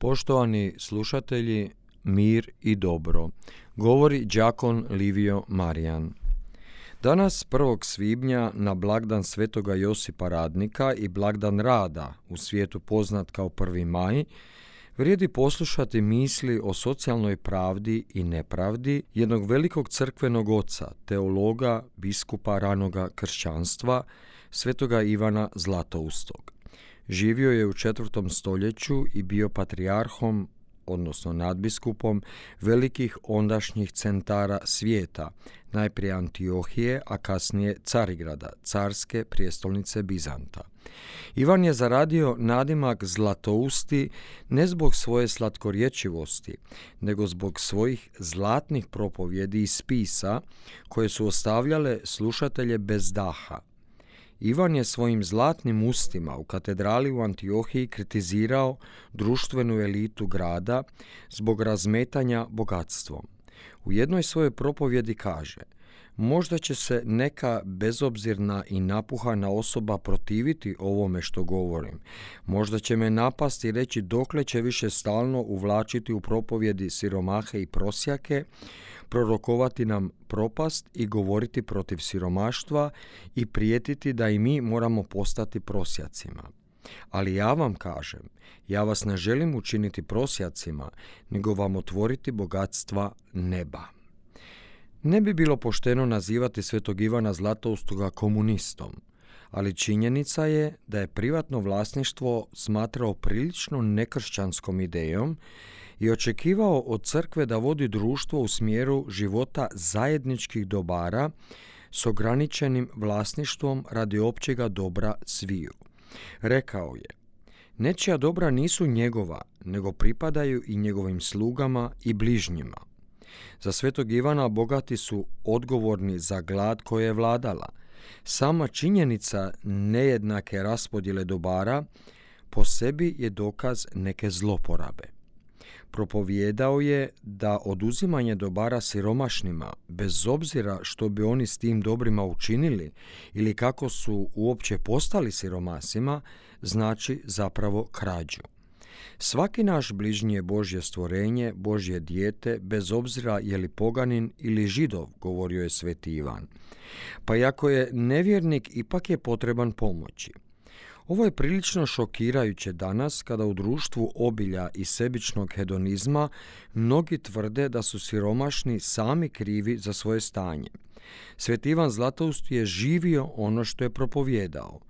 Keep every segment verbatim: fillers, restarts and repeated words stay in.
Poštovani slušatelji, mir i dobro, govori đakon Livio Marijan. Danas, prvog svibnja, na blagdan svetoga Josipa Radnika i blagdan rada, u svijetu poznat kao prvi maj, vrijedi poslušati misli o socijalnoj pravdi i nepravdi jednog velikog crkvenog oca, teologa, biskupa ranoga kršćanstva, svetoga Ivana Zlatoustog. Živio je u četvrtom stoljeću i bio patrijarhom, odnosno nadbiskupom, velikih ondašnjih centara svijeta, najprije Antiohije, a kasnije Carigrada, carske prijestolnice Bizanta. Ivan je zaradio nadimak Zlatousti ne zbog svoje slatkorječivosti, nego zbog svojih zlatnih propovjedi i spisa koje su ostavljale slušatelje bez daha. Ivan je svojim zlatnim ustima u katedrali u Antiohiji kritizirao društvenu elitu grada zbog razmetanja bogatstvom. U jednoj svojoj propovjedi kaže: možda će se neka bezobzirna i napuhana osoba protiviti ovome što govorim. Možda će me napasti i reći dokle će više stalno uvlačiti u propovjedi siromahe i prosjake, prorokovati nam propast i govoriti protiv siromaštva i prijetiti da i mi moramo postati prosjacima. Ali ja vam kažem, ja vas ne želim učiniti prosjacima, nego vam otvoriti bogatstva neba. Ne bi bilo pošteno nazivati svetog Ivana Zlatoustoga komunistom, ali činjenica je da je privatno vlasništvo smatrao prilično nekršćanskom idejom i očekivao od crkve da vodi društvo u smjeru života zajedničkih dobara s ograničenim vlasništvom radi općega dobra sviju. Rekao je: nečija dobra nisu njegova, nego pripadaju i njegovim slugama i bližnjima. Za svetog Ivana bogati su odgovorni za glad koja je vladala. Sama činjenica nejednake raspodjele dobara po sebi je dokaz neke zloporabe. Propovijedao je da oduzimanje dobara siromašnima, bez obzira što bi oni s tim dobrima učinili ili kako su uopće postali siromasima, znači zapravo krađu. Svaki naš bližnji je Božje stvorenje, Božje dijete, bez obzira je li poganin ili Židov, govorio je sveti Ivan. Pa iako je nevjernik, ipak je potreban pomoći. Ovo je prilično šokirajuće danas kada u društvu obilja i sebičnog hedonizma mnogi tvrde da su siromašni sami krivi za svoje stanje. Sveti Ivan Zlatousti je živio ono što je propovijedao.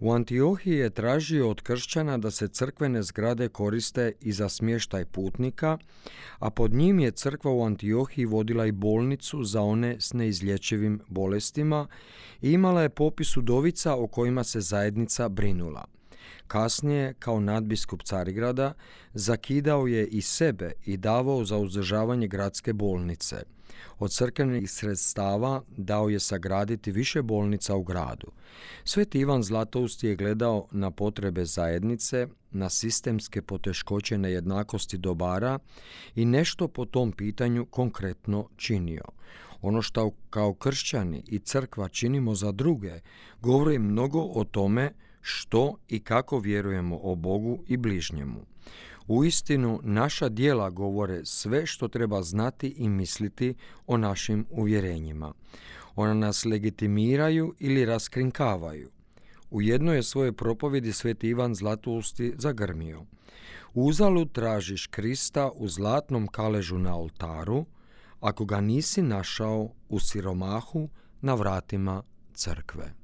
U Antiohiji je tražio od kršćana da se crkvene zgrade koriste i za smještaj putnika, a pod njim je crkva u Antiohiji vodila i bolnicu za one s neizlječivim bolestima i imala je popis udovica o kojima se zajednica brinula. Kasnije, kao nadbiskup Carigrada, zakidao je i sebe i davao za uzdržavanje gradske bolnice. Od crkvenih sredstava dao je sagraditi više bolnica u gradu. Sveti Ivan Zlatousti je gledao na potrebe zajednice, na sistemske poteškoće nejednakosti dobara i nešto po tom pitanju konkretno činio. Ono što kao kršćani i crkva činimo za druge govori mnogo o tome što i kako vjerujemo o Bogu i bližnjemu. Uistinu, naša djela govore sve što treba znati i misliti o našim uvjerenjima. Ona nas legitimiraju ili raskrinkavaju. U jednoj je svoje propovjedi sveti Ivan Zlatousti zagrmio: uzalud tražiš Krista u zlatnom kaležu na oltaru, ako ga nisi našao u siromahu na vratima crkve.